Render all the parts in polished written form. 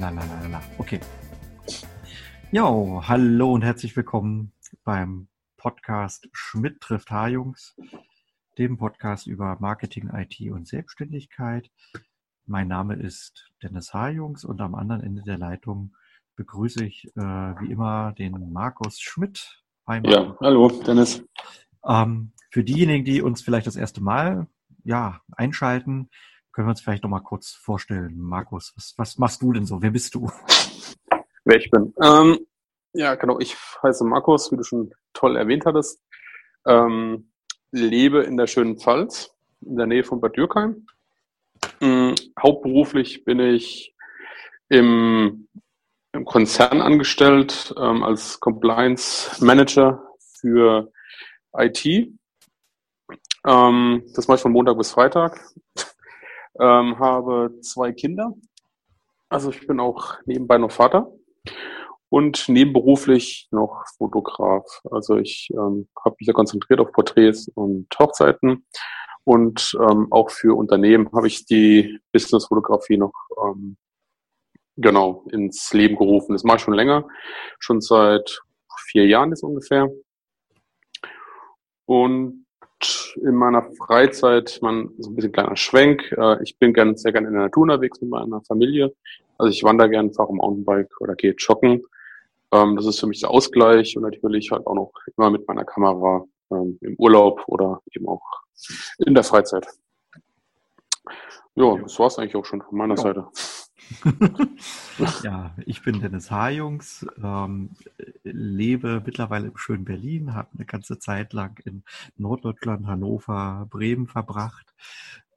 Na. Okay. Jo, hallo und herzlich willkommen beim Podcast Schmidt trifft Haejungs, dem Podcast über Marketing, IT und Selbstständigkeit. Mein Name ist Dennis Haejungs und am anderen Ende der Leitung begrüße ich wie immer den Markus Schmidt. Hi, Markus. Ja, hallo Dennis. Für diejenigen, die uns vielleicht das erste Mal einschalten, können wir uns vielleicht noch mal kurz vorstellen. Markus, was machst du denn so? Wer bist du? Wer ich bin? Ich heiße Markus, wie du schon toll erwähnt hattest. Lebe in der schönen Pfalz, in der Nähe von Bad Dürkheim. Hauptberuflich bin ich im Konzern angestellt, als Compliance Manager für IT. Das mache ich von Montag bis Freitag. Habe 2 Kinder. Also ich bin auch nebenbei noch Vater und nebenberuflich noch Fotograf. Also ich habe mich da konzentriert auf Porträts und Hochzeiten und auch für Unternehmen habe ich die Business-Fotografie noch ins Leben gerufen. Das mache ich schon länger, schon seit 4 Jahren jetzt ungefähr. Und in meiner Freizeit, so ein bisschen kleiner Schwenk, ich bin sehr gerne in der Natur unterwegs mit meiner Familie. Also ich wandere gerne, fahre Mountainbike oder gehe joggen. Das ist für mich der Ausgleich und natürlich halt auch noch immer mit meiner Kamera im Urlaub oder eben auch in der Freizeit. Ja, das war es eigentlich auch schon von meiner Seite. Ja, ich bin Dennis Haejungs, lebe mittlerweile im schönen Berlin, habe eine ganze Zeit lang in Norddeutschland, Hannover, Bremen verbracht,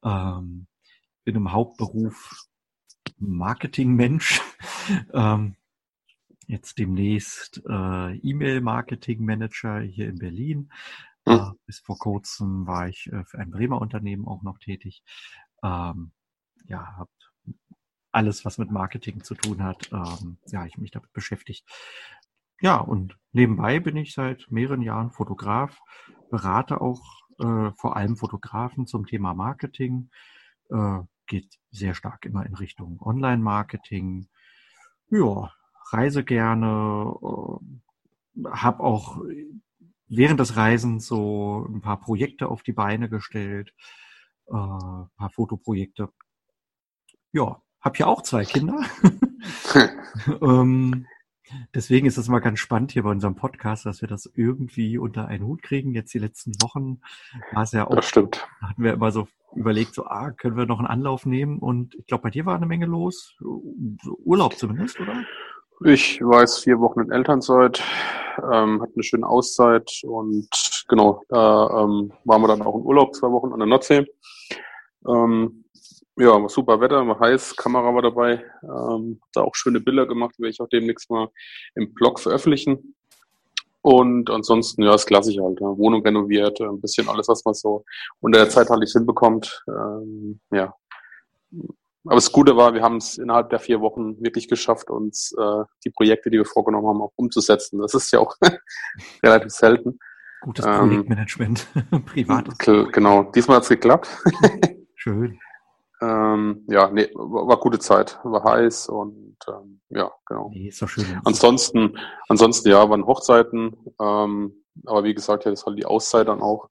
bin im Hauptberuf Marketingmensch, jetzt demnächst E-Mail-Marketing-Manager hier in Berlin. Bis vor kurzem war ich für ein Bremer Unternehmen auch noch tätig, habe alles, was mit Marketing zu tun hat, ich mich damit beschäftigt. Ja, und nebenbei bin ich seit mehreren Jahren Fotograf, berate auch vor allem Fotografen zum Thema Marketing, geht sehr stark immer in Richtung Online-Marketing, reise gerne, habe auch während des Reisens so ein paar Projekte auf die Beine gestellt, ein paar Fotoprojekte. Ja, habe ja auch 2 Kinder. Deswegen ist das mal ganz spannend hier bei unserem Podcast, dass wir das irgendwie unter einen Hut kriegen. Jetzt die letzten Wochen war es ja auch. Das stimmt. Hatten wir immer so überlegt, können wir noch einen Anlauf nehmen? Und ich glaube, bei dir war eine Menge los. Urlaub zumindest, oder? Ich war jetzt 4 Wochen in Elternzeit, hatte eine schöne Auszeit und waren wir dann auch in Urlaub, 2 Wochen an der Nordsee. War super Wetter, war heiß, Kamera war dabei, da auch schöne Bilder gemacht, werde ich auch demnächst mal im Blog veröffentlichen. Und ansonsten, das Klassische halt, Wohnung renoviert, ein bisschen alles, was man so unter der Zeit halt nicht hinbekommt. Aber das Gute war, wir haben es innerhalb der 4 Wochen wirklich geschafft, uns die Projekte, die wir vorgenommen haben, auch umzusetzen. Das ist ja auch relativ selten. Gutes Projektmanagement, privates. Genau, diesmal hat es geklappt. Schön. War gute Zeit, war heiß und Nee, ist doch schön. Ansonsten waren Hochzeiten, aber wie gesagt, das ist halt die Auszeit dann auch.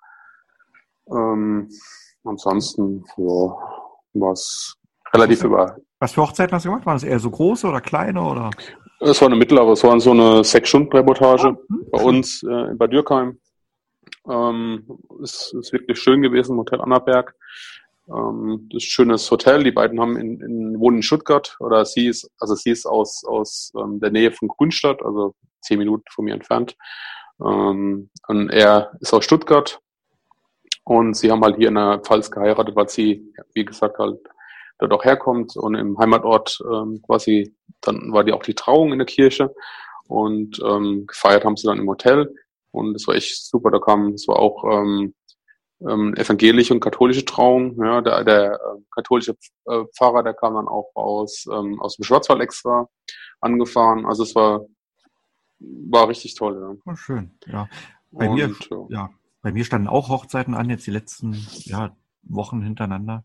Ansonsten war es relativ über. Was für Hochzeiten hast du gemacht? Waren das eher so große oder kleine oder? Es war eine mittlere, es war so eine 6-Stunden-Reportage bei uns in Bad Dürkheim. Es ist wirklich schön gewesen, Hotel Annaberg. Das ist ein schönes Hotel. Die beiden haben wohnen in Stuttgart, oder sie ist aus der Nähe von Grünstadt, also 10 Minuten von mir entfernt. Und er ist aus Stuttgart und sie haben halt hier in der Pfalz geheiratet, weil sie, wie gesagt, halt dort auch herkommt und im Heimatort quasi, dann war die auch die Trauung in der Kirche und gefeiert haben sie dann im Hotel und es war echt super. Es war auch evangelische und katholische Trauung. Ja, der katholische Pfarrer, der kam dann auch aus dem Schwarzwald extra angefahren. Also es war richtig toll. Ja. Oh, schön. Ja. Bei mir standen auch Hochzeiten an, jetzt die letzten Wochen hintereinander.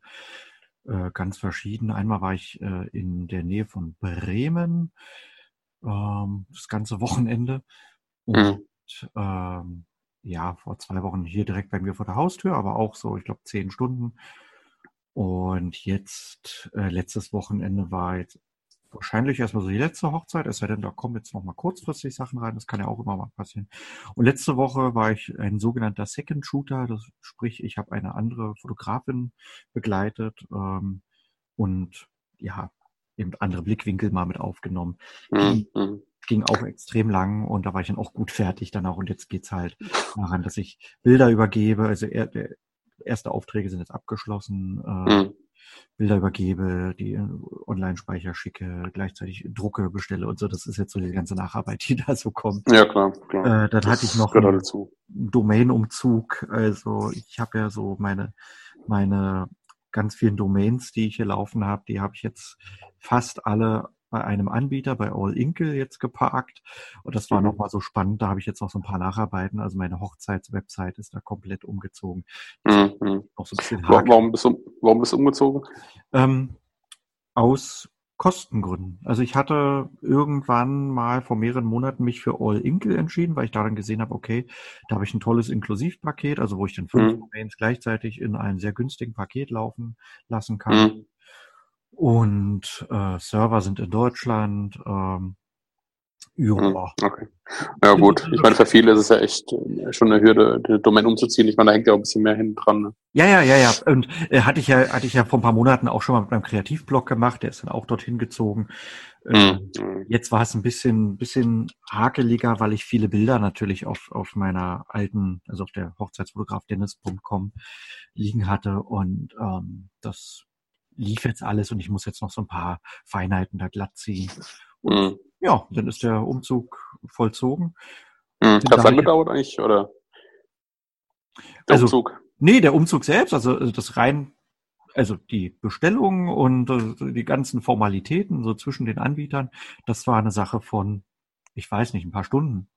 ganz verschieden. Einmal war ich in der Nähe von Bremen das ganze Wochenende und ja, vor 2 Wochen hier direkt bei mir vor der Haustür, aber auch so, ich glaube, 10 Stunden. Und jetzt, letztes Wochenende war jetzt wahrscheinlich erstmal so die letzte Hochzeit, es sei denn, da kommen jetzt nochmal kurzfristig Sachen rein, das kann ja auch immer mal passieren. Und letzte Woche war ich ein sogenannter Second Shooter, das, sprich, ich habe eine andere Fotografin begleitet und ja, eben andere Blickwinkel mal mit aufgenommen. Ging auch extrem lang und da war ich dann auch gut fertig danach und jetzt geht's halt daran, dass ich Bilder übergebe, also erste Aufträge sind jetzt abgeschlossen, Bilder übergebe, die Online-Speicher schicke, gleichzeitig Drucke bestelle und so. Das ist jetzt so die ganze Nacharbeit, die da so kommt. Ja, klar. Dann hatte ich noch einen Domain-Umzug. Also ich habe ja so meine ganz vielen Domains, die ich hier laufen habe, die habe ich jetzt fast alle bei einem Anbieter, bei All Inkl jetzt geparkt. Und das war nochmal so spannend. Da habe ich jetzt noch so ein paar Nacharbeiten. Also meine Hochzeits-Website ist da komplett umgezogen. Auch so ein bisschen warum bist du umgezogen? Aus Kostengründen. Also ich hatte irgendwann mal vor mehreren Monaten mich für All Inkl entschieden, weil ich daran gesehen habe, okay, da habe ich ein tolles Inklusivpaket, also wo ich dann 5 Domains gleichzeitig in einem sehr günstigen Paket laufen lassen kann. Und Server sind in Deutschland. Okay. Ja gut, ich meine, für viele ist es ja echt schon eine Hürde, die Domain umzuziehen. Ich meine, da hängt ja auch ein bisschen mehr hinten dran. Ne? Ja. Und hatte ich ja vor ein paar Monaten auch schon mal mit meinem Kreativblog gemacht. Der ist dann auch dorthin gezogen. Jetzt war es ein bisschen hakeliger, weil ich viele Bilder natürlich auf meiner alten, also auf der Hochzeitsfotograf-Dennis.com liegen hatte. Und das lief jetzt alles und ich muss jetzt noch so ein paar Feinheiten da glatt ziehen. Und ja, dann ist der Umzug vollzogen. Hat es lange gedauert eigentlich, oder? Der Umzug? Nee, der Umzug selbst, also das rein, also die Bestellungen und die ganzen Formalitäten so zwischen den Anbietern, das war eine Sache von, ich weiß nicht, ein paar Stunden.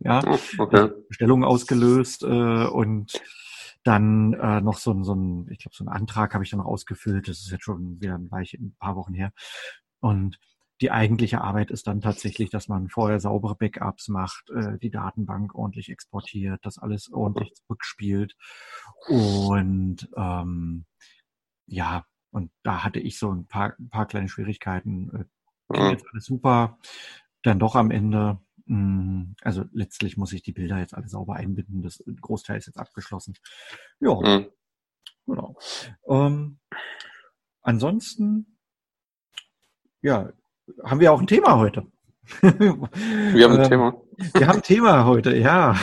Ja, okay. Bestellungen ausgelöst und dann noch so ein, ich glaube, so einen Antrag habe ich dann noch ausgefüllt. Das ist jetzt schon wieder ein paar Wochen her. Und die eigentliche Arbeit ist dann tatsächlich, dass man vorher saubere Backups macht, die Datenbank ordentlich exportiert, das alles ordentlich zurückspielt. Und ja, und da hatte ich so ein paar kleine Schwierigkeiten. Ging jetzt alles super. Dann doch am Ende. Also letztlich muss ich die Bilder jetzt alle sauber einbinden. Das Großteil ist jetzt abgeschlossen. Ja, genau. Ansonsten, ja, haben wir auch ein Thema heute. Wir haben ein Thema. Wir haben ein Thema heute, ja.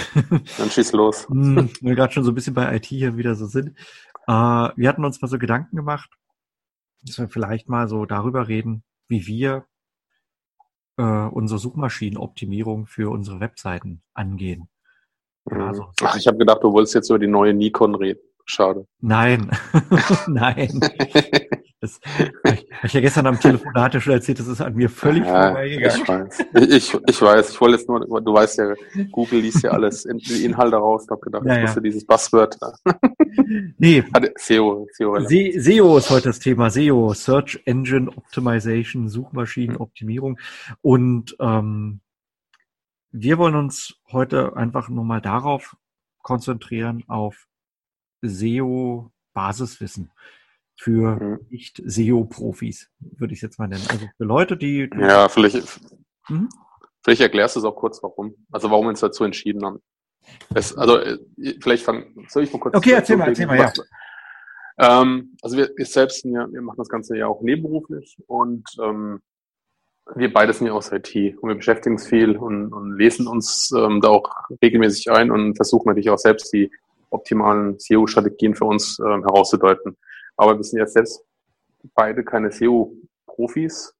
Dann schieß los. Wir gerade schon so ein bisschen bei IT hier wieder so sind. Wir hatten uns mal so Gedanken gemacht, dass wir vielleicht mal so darüber reden, wie wir unsere Suchmaschinenoptimierung für unsere Webseiten angehen. Also, ach, ich habe gedacht, du wolltest jetzt über die neue Nikon reden. Schade. Nein, nein. Ich ja gestern am Telefonat schon erzählt, das ist an mir völlig vorbeigegangen. Ich weiß, ich wollte jetzt nur, du weißt ja, Google liest ja alles, die Inhalte raus, ich habe gedacht, ich musste dieses Buzzword. Nee. SEO ist heute das Thema, SEO, Search Engine Optimization, Suchmaschinenoptimierung und wir wollen uns heute einfach nur mal darauf konzentrieren, auf SEO-Basiswissen für Nicht-SEO-Profis, würde ich es jetzt mal nennen. Also für Leute, die... Ja, vielleicht erklärst du es auch kurz, warum. Also warum wir uns dazu entschieden haben. Soll ich mal kurz... Okay, erzähl mal, ja. Also wir machen das Ganze ja auch nebenberuflich und wir beide sind ja aus IT und wir beschäftigen uns viel und lesen uns da auch regelmäßig ein und versuchen natürlich auch selbst die optimalen SEO-Strategien für uns herauszudeuten. Aber wir sind ja selbst beide keine SEO-Profis,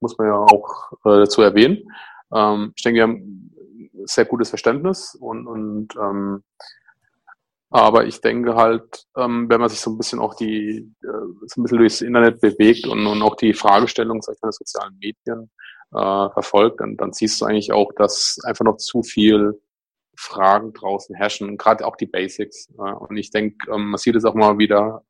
muss man ja auch dazu erwähnen. Ich denke, wir haben ein sehr gutes Verständnis und aber ich denke halt, wenn man sich so ein bisschen auch so ein bisschen durchs Internet bewegt und auch die Fragestellung, sag ich mal, der sozialen Medien verfolgt, dann siehst du eigentlich auch, dass einfach noch zu viel Fragen draußen herrschen, gerade auch die Basics. Und ich denke, man sieht es auch mal wieder,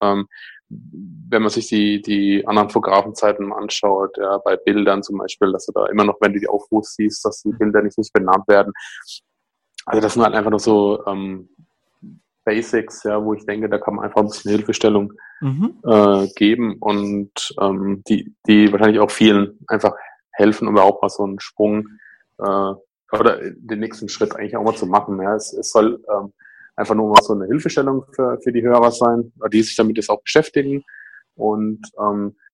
wenn man sich die anderen Fotografenzeiten anschaut, ja, bei Bildern zum Beispiel, dass du da immer noch, wenn du die Aufrufe siehst, dass die Bilder nicht benannt werden. Also das sind halt einfach nur so Basics, ja, wo ich denke, da kann man einfach ein bisschen Hilfestellung geben und die wahrscheinlich auch vielen einfach helfen, um überhaupt mal so einen Sprung oder den nächsten Schritt eigentlich auch mal zu machen. Ja. Es soll einfach nur mal so eine Hilfestellung für die Hörer sein, die sich damit jetzt auch beschäftigen. Und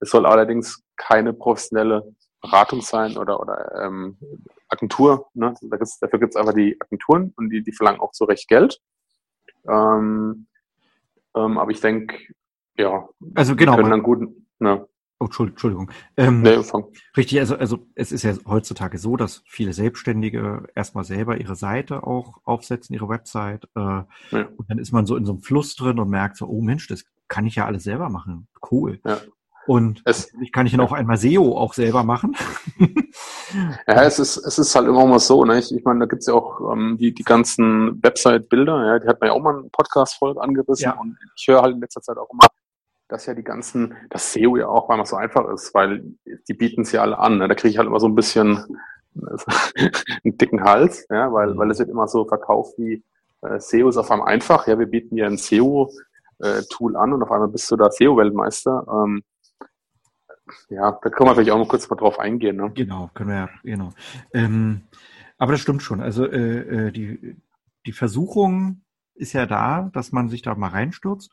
es soll allerdings keine professionelle Beratung sein oder Agentur. Ne? Dafür gibt es einfach die Agenturen und die verlangen auch zu Recht Geld. Aber ich denke, ja, also genau, können dann guten... Ne? Oh, Entschuldigung. Richtig, also es ist ja heutzutage so, dass viele Selbstständige erstmal selber ihre Seite auch aufsetzen, ihre Website. Und dann ist man so in so einem Fluss drin und merkt so, oh Mensch, das kann ich ja alles selber machen. Cool. Ja. Und kann ich dann auch einmal SEO auch selber machen. Ja, es ist halt immer mal so, ne? Ich meine, da gibt's ja auch die ganzen Website-Bilder, ja, die hat man ja auch mal einen Podcast-Folge angerissen und ich höre halt in letzter Zeit auch immer, dass ja das SEO ja auch, weil man so einfach ist, weil die bieten es ja alle an. Ne? Da kriege ich halt immer so ein bisschen einen dicken Hals, ja, weil es wird immer so verkauft wie SEO ist auf einmal einfach. Ja, wir bieten ja ein SEO-Tool an und auf einmal bist du da SEO-Weltmeister. Ja, da können wir vielleicht auch noch kurz mal drauf eingehen. Ne? Genau, können wir ja, genau. Aber das stimmt schon. Also die Versuchung ist ja da, dass man sich da mal reinstürzt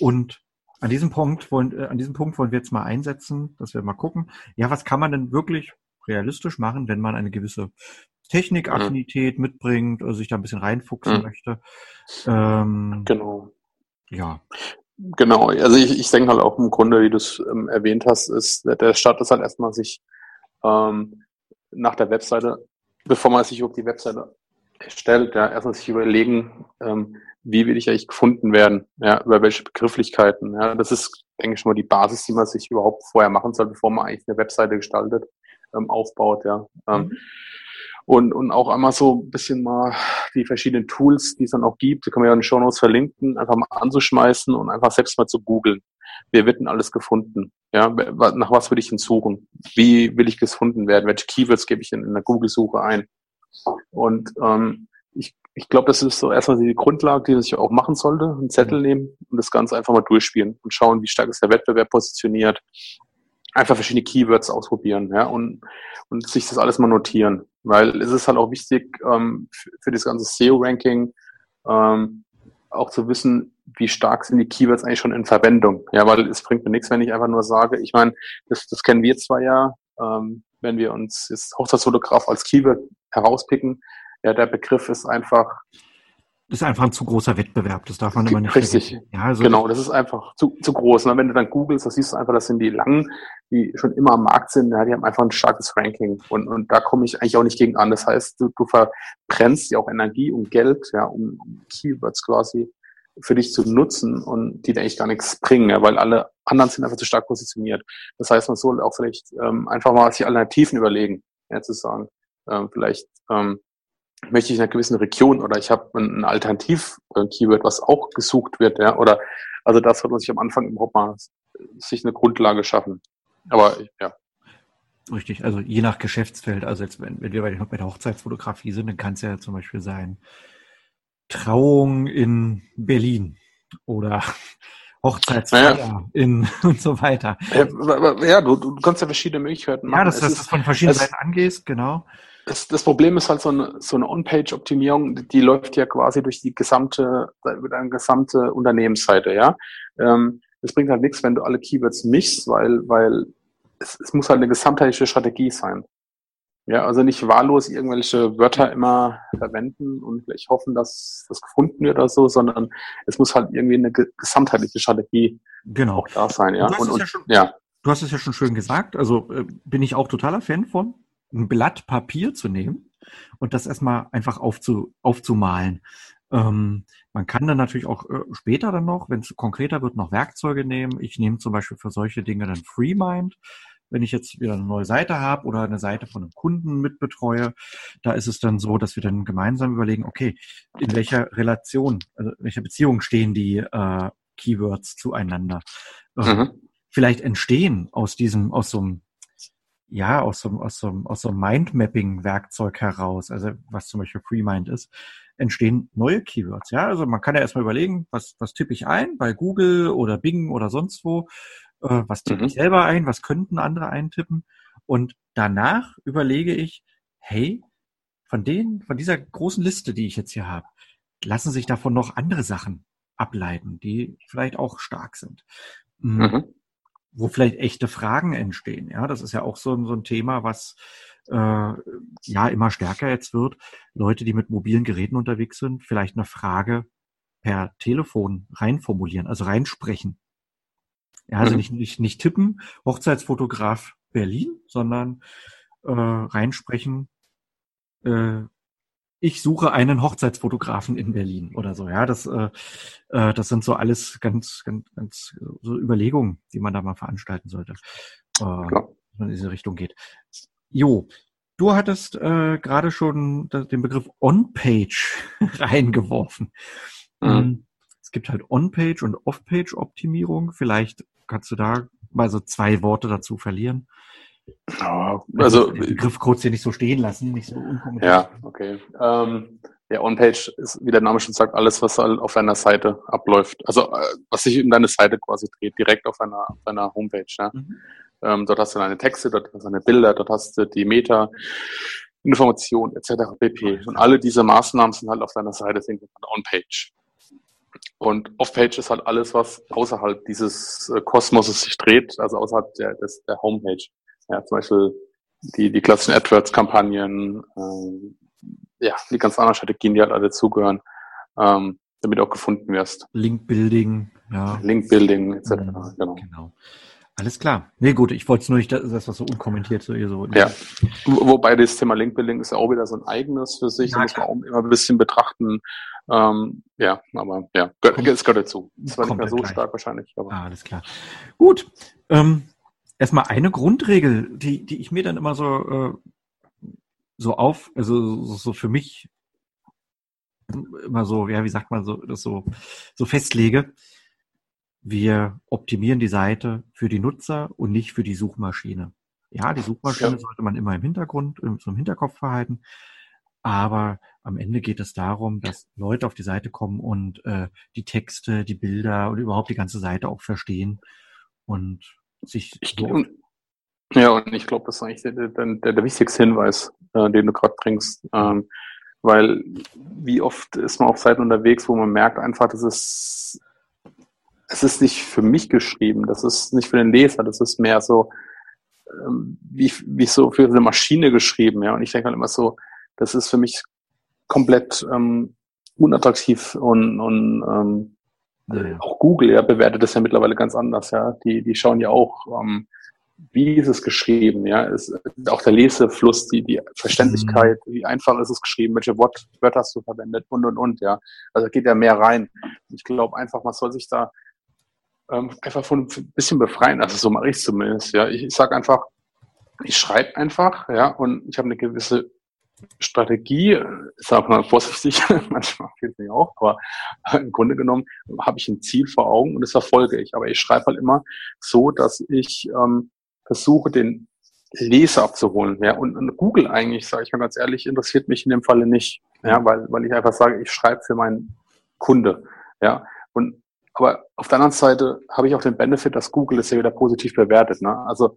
und an diesem Punkt wollen wir jetzt mal einsetzen, dass wir mal gucken, ja, was kann man denn wirklich realistisch machen, wenn man eine gewisse Technikaffinität mitbringt oder sich da ein bisschen reinfuchsen möchte. Genau. Ja. Genau, also ich denke halt auch im Grunde, wie du es erwähnt hast, ist der Start ist halt erstmal sich nach der Webseite, bevor man sich auf die Webseite stellt, ja, erstmal sich überlegen, wie will ich eigentlich gefunden werden, ja, über welche Begrifflichkeiten. Ja, das ist, denke ich, schon mal die Basis, die man sich überhaupt vorher machen soll, bevor man eigentlich eine Webseite gestaltet, aufbaut. Ja. Und auch einmal so ein bisschen mal die verschiedenen Tools, die es dann auch gibt, die können wir ja in den Shownotes verlinken, einfach mal anzuschmeißen und einfach selbst mal zu googeln. Wer wird denn alles gefunden? Ja, nach was will ich denn suchen? Wie will ich gefunden werden? Welche Keywords gebe ich in der Google-Suche ein? Und ich glaube, das ist so erstmal die Grundlage, die man sich auch machen sollte, einen Zettel nehmen und das Ganze einfach mal durchspielen und schauen, wie stark ist der Wettbewerb positioniert. Einfach verschiedene Keywords ausprobieren, ja, und sich das alles mal notieren, weil es ist halt auch wichtig für das ganze SEO-Ranking auch zu wissen, wie stark sind die Keywords eigentlich schon in Verwendung, ja, weil es bringt mir nichts, wenn ich einfach nur sage, ich meine, das kennen wir zwar ja, wenn wir uns jetzt Hochzeitsfotograf als Keyword herauspicken, ja, der Begriff ist einfach... Das ist einfach ein zu großer Wettbewerb, das darf man immer nicht vergessen. Richtig, ja, also genau, das ist einfach zu groß. Und wenn du dann googelst, das siehst du einfach, das sind die langen, die schon immer am Markt sind, ja, die haben einfach ein starkes Ranking und da komme ich eigentlich auch nicht gegen an. Das heißt, du verbrennst ja auch Energie und Geld, ja, um Keywords quasi für dich zu nutzen und die dir eigentlich gar nichts bringen, ja, weil alle anderen sind einfach zu stark positioniert. Das heißt, man soll auch vielleicht einfach mal sich Alternativen überlegen, ja, zu sagen, vielleicht... möchte ich in einer gewissen Region oder ich habe ein Alternativ-Keyword, was auch gesucht wird, ja, oder also das sollte man sich am Anfang überhaupt mal sich eine Grundlage schaffen. Aber ja. Richtig, also je nach Geschäftsfeld, also jetzt wenn wir bei der Hochzeitsfotografie sind, dann kann es ja zum Beispiel sein, Trauung in Berlin oder Hochzeitsfeier und so weiter. Ja, du kannst ja verschiedene Möglichkeiten machen. Ja, dass du das von verschiedenen Seiten angehst, genau. Das Problem ist halt so eine On-Page-Optimierung, die läuft ja quasi über deine gesamte Unternehmensseite, ja. Das bringt halt nichts, wenn du alle Keywords mischst, weil es muss halt eine gesamtheitliche Strategie sein. Ja, also nicht wahllos irgendwelche Wörter immer verwenden und vielleicht hoffen, dass das gefunden wird oder so, sondern es muss halt irgendwie eine gesamtheitliche Strategie auch da sein, ja. Du hast es ja schon schön gesagt, also bin ich auch totaler Fan von. Ein Blatt Papier zu nehmen und das erstmal einfach aufzumalen. Man kann dann natürlich auch später dann noch, wenn es konkreter wird, noch Werkzeuge nehmen. Ich nehme zum Beispiel für solche Dinge dann FreeMind. Wenn ich jetzt wieder eine neue Seite habe oder eine Seite von einem Kunden mitbetreue, da ist es dann so, dass wir dann gemeinsam überlegen, okay, in welcher Beziehung stehen die Keywords zueinander. Vielleicht entstehen aus so einem Mindmapping-Werkzeug heraus, also was zum Beispiel FreeMind ist, entstehen neue Keywords. Ja, also man kann ja erstmal überlegen, was tippe ich ein bei Google oder Bing oder sonst wo, was tippe ich selber ein, was könnten andere eintippen, und danach überlege ich, hey, von dieser großen Liste, die ich jetzt hier habe, lassen sich davon noch andere Sachen ableiten, die vielleicht auch stark sind. Wo vielleicht echte Fragen entstehen. Ja, das ist ja auch so ein Thema, was immer stärker jetzt wird. Leute, die mit mobilen Geräten unterwegs sind, vielleicht eine Frage per Telefon reinformulieren, also reinsprechen. Ja, also nicht tippen, Hochzeitsfotograf Berlin, sondern reinsprechen. Ich suche einen Hochzeitsfotografen in Berlin oder so. Ja, das sind so alles ganz so Überlegungen, die man da mal veranstalten sollte, wenn man in diese Richtung geht. Jo, du hattest gerade schon den Begriff On-Page reingeworfen. Es gibt halt On-Page und Off-Page-Optimierung. Vielleicht kannst du da mal so zwei Worte dazu verlieren. Also den Begriff kurz hier nicht so stehen lassen, nicht so unkommentiert. Ja, okay. On-Page ist, wie der Name schon sagt, alles, was halt auf deiner Seite abläuft. Also was sich um deine Seite quasi dreht, direkt auf deiner Homepage. Ne? Dort hast du deine Texte, dort hast du deine Bilder, dort hast du die Meta-Information etc. pp. Und alle diese Maßnahmen sind halt auf deiner Seite, deswegen nennt man On-Page. Und Off-Page ist halt alles, was außerhalb dieses Kosmoses sich dreht, also außerhalb der Homepage. Ja, zum Beispiel die klassischen AdWords-Kampagnen, die ganz anderen Strategien, die halt alle zugehören, damit du auch gefunden wirst. Link-Building, ja. Link-Building, etc. Genau. Alles klar. Nee, gut, ich wollte es nur nicht, dass was so unkommentiert so. Ja, wobei das Thema Link-Building ist ja auch wieder so ein eigenes für sich, muss man auch immer ein bisschen betrachten. Es gehört dazu. Das war nicht mehr so stark wahrscheinlich. Aber. Ah, alles klar. Gut, erstmal eine Grundregel, die ich mir dann immer so für mich immer so, ja, wie sagt man, so festlege. Wir optimieren die Seite für die Nutzer und nicht für die Suchmaschine. Ja, die Suchmaschine sollte man immer im Hinterkopf behalten. Aber am Ende geht es darum, dass Leute auf die Seite kommen und die Texte, die Bilder und überhaupt die ganze Seite auch verstehen und ich glaube, das ist eigentlich der wichtigste Hinweis, den du gerade bringst, weil wie oft ist man auf Seiten unterwegs, wo man merkt einfach, es ist nicht für mich geschrieben, das ist nicht für den Leser, das ist mehr so wie so für eine Maschine geschrieben, ja, und ich denke halt immer so, das ist für mich komplett unattraktiv und auch Google bewertet das ja mittlerweile ganz anders. Ja, die schauen ja auch, wie ist es geschrieben. Ja, ist auch der Lesefluss, die Verständlichkeit, wie einfach ist es geschrieben, welche Wörter hast du verwendet und ja. Also geht ja mehr rein. Ich glaube einfach, man soll sich da einfach von ein bisschen befreien. Also so mache ich es zumindest. Ja, ich sage einfach, ich schreibe einfach. Ja, und ich habe eine gewisse Strategie, sag mal vorsichtig, manchmal geht es nicht auch, aber im Grunde genommen habe ich ein Ziel vor Augen und das verfolge ich. Aber ich schreibe halt immer so, dass ich versuche, den Leser abzuholen. Ja? Und Google eigentlich, sage ich mal ganz ehrlich, interessiert mich in dem Falle nicht, ja? weil ich einfach sage, ich schreibe für meinen Kunde. Ja? Aber auf der anderen Seite habe ich auch den Benefit, dass Google das ja wieder positiv bewertet. Ne? Also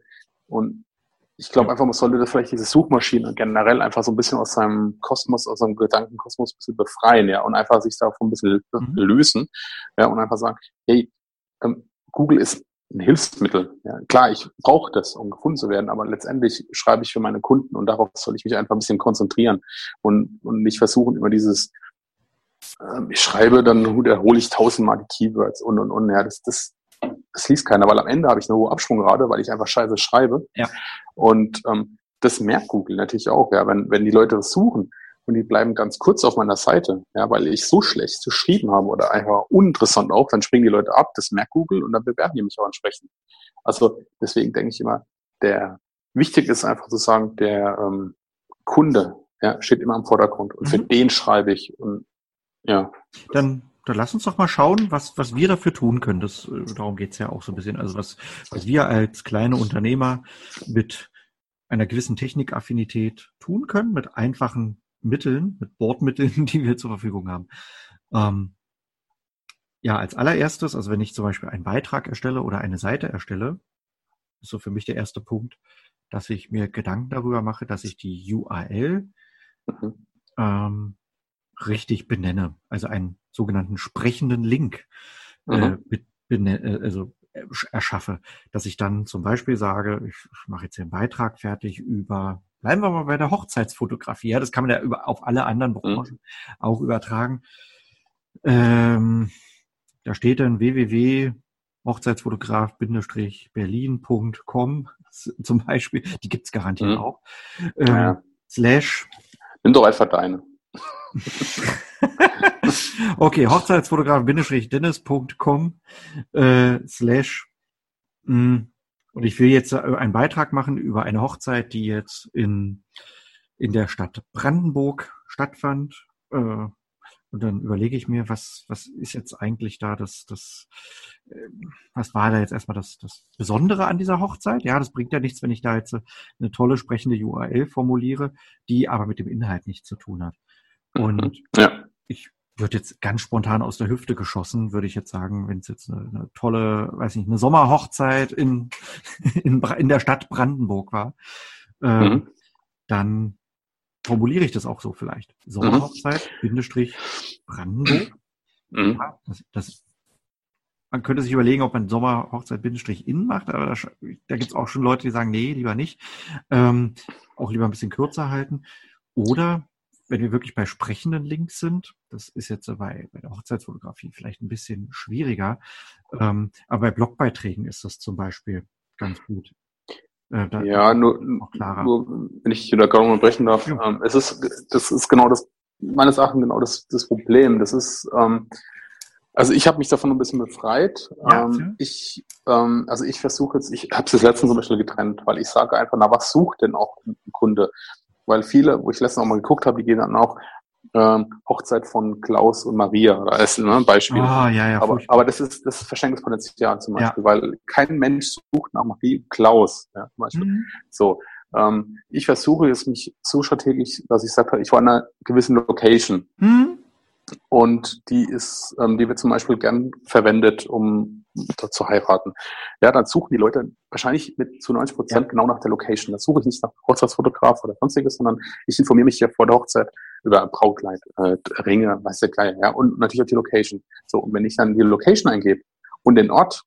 ich glaube einfach, man sollte das vielleicht diese Suchmaschinen generell einfach so ein bisschen aus seinem Kosmos, aus seinem Gedankenkosmos ein bisschen befreien, ja, und einfach sich davon ein bisschen lösen, ja, und einfach sagen, hey, Google ist ein Hilfsmittel. Ja. Klar, ich brauche das, um gefunden zu werden, aber letztendlich schreibe ich für meine Kunden und darauf soll ich mich einfach ein bisschen konzentrieren und nicht versuchen, über dieses, ich schreibe, dann hole ich 1000-mal die Keywords und, ja, das liest keiner, weil am Ende habe ich eine hohe Absprungrate, weil ich einfach scheiße schreibe. Ja. Und das merkt Google natürlich auch, ja, wenn die Leute das suchen und die bleiben ganz kurz auf meiner Seite, ja, weil ich so schlecht geschrieben habe oder einfach uninteressant auch, dann springen die Leute ab, das merkt Google und dann bewerben die mich auch entsprechend. Also deswegen denke ich immer, wichtig ist einfach zu sagen, der Kunde, ja, steht immer im Vordergrund und für den schreibe ich und ja. Dann dann lass uns doch mal schauen, was wir dafür tun können. Darum geht es ja auch so ein bisschen. Also was wir als kleine Unternehmer mit einer gewissen Technikaffinität tun können, mit einfachen Mitteln, mit Bordmitteln, die wir zur Verfügung haben. Als allererstes, also wenn ich zum Beispiel einen Beitrag erstelle oder eine Seite erstelle, ist so für mich der erste Punkt, dass ich mir Gedanken darüber mache, dass ich die URL richtig benenne. Also einen sogenannten sprechenden Link erschaffe. Dass ich dann zum Beispiel sage, ich mache jetzt hier einen Beitrag fertig über, bleiben wir mal bei der Hochzeitsfotografie. Ja, das kann man ja auf alle anderen Branchen auch übertragen. Da steht dann www.hochzeitsfotograf-berlin.com zum Beispiel. Die gibt's garantiert auch. / Nimm doch einfach deine. Okay, hochzeitsfotograf-dennis.com / und ich will jetzt einen Beitrag machen über eine Hochzeit, die jetzt in der Stadt Brandenburg stattfand. Und dann überlege ich mir, was ist jetzt eigentlich da was war da jetzt erstmal das Besondere an dieser Hochzeit? Ja, das bringt ja nichts, wenn ich da jetzt eine tolle sprechende URL formuliere, die aber mit dem Inhalt nichts zu tun hat. Und ich würde jetzt ganz spontan aus der Hüfte geschossen, würde ich jetzt sagen, wenn es jetzt eine tolle, weiß nicht, eine Sommerhochzeit in der Stadt Brandenburg war, dann formuliere ich das auch so vielleicht. Sommerhochzeit, Brandenburg. Mhm. Ja, man könnte sich überlegen, ob man Sommerhochzeit in macht, aber da gibt es auch schon Leute, die sagen, nee, lieber nicht. Auch lieber ein bisschen kürzer halten. Oder wenn wir wirklich bei sprechenden Links sind, das ist jetzt bei der Hochzeitsfotografie vielleicht ein bisschen schwieriger, aber bei Blogbeiträgen ist das zum Beispiel ganz gut. Nur wenn ich da gerade mal brechen darf, das ist meines Erachtens genau das Problem. Das ist, also ich habe mich davon ein bisschen befreit. Ich versuche jetzt, ich habe es letztens zum Beispiel getrennt, weil ich sage einfach, was sucht denn auch ein Kunde? Weil viele, wo ich letztens auch mal geguckt habe, die gehen dann auch Hochzeit von Klaus und Maria oder Essen, ne? Beispiel. Aber das ist verschenktes Potenzial zum Beispiel, weil kein Mensch sucht nach Marie Klaus, ja, zum Beispiel. So, ich versuche jetzt mich so strategisch, dass ich sage, ich war in einer gewissen Location und die wird zum Beispiel gern verwendet, um dort zu heiraten. Ja, dann suchen die Leute wahrscheinlich mit zu 90% genau nach der Location. Da suche ich nicht nach Hochzeitsfotograf oder sonstiges, sondern ich informiere mich ja vor der Hochzeit über Brautkleid, Ringe, weiße Kleider, ja, und natürlich auch die Location. So, und wenn ich dann die Location eingebe und den Ort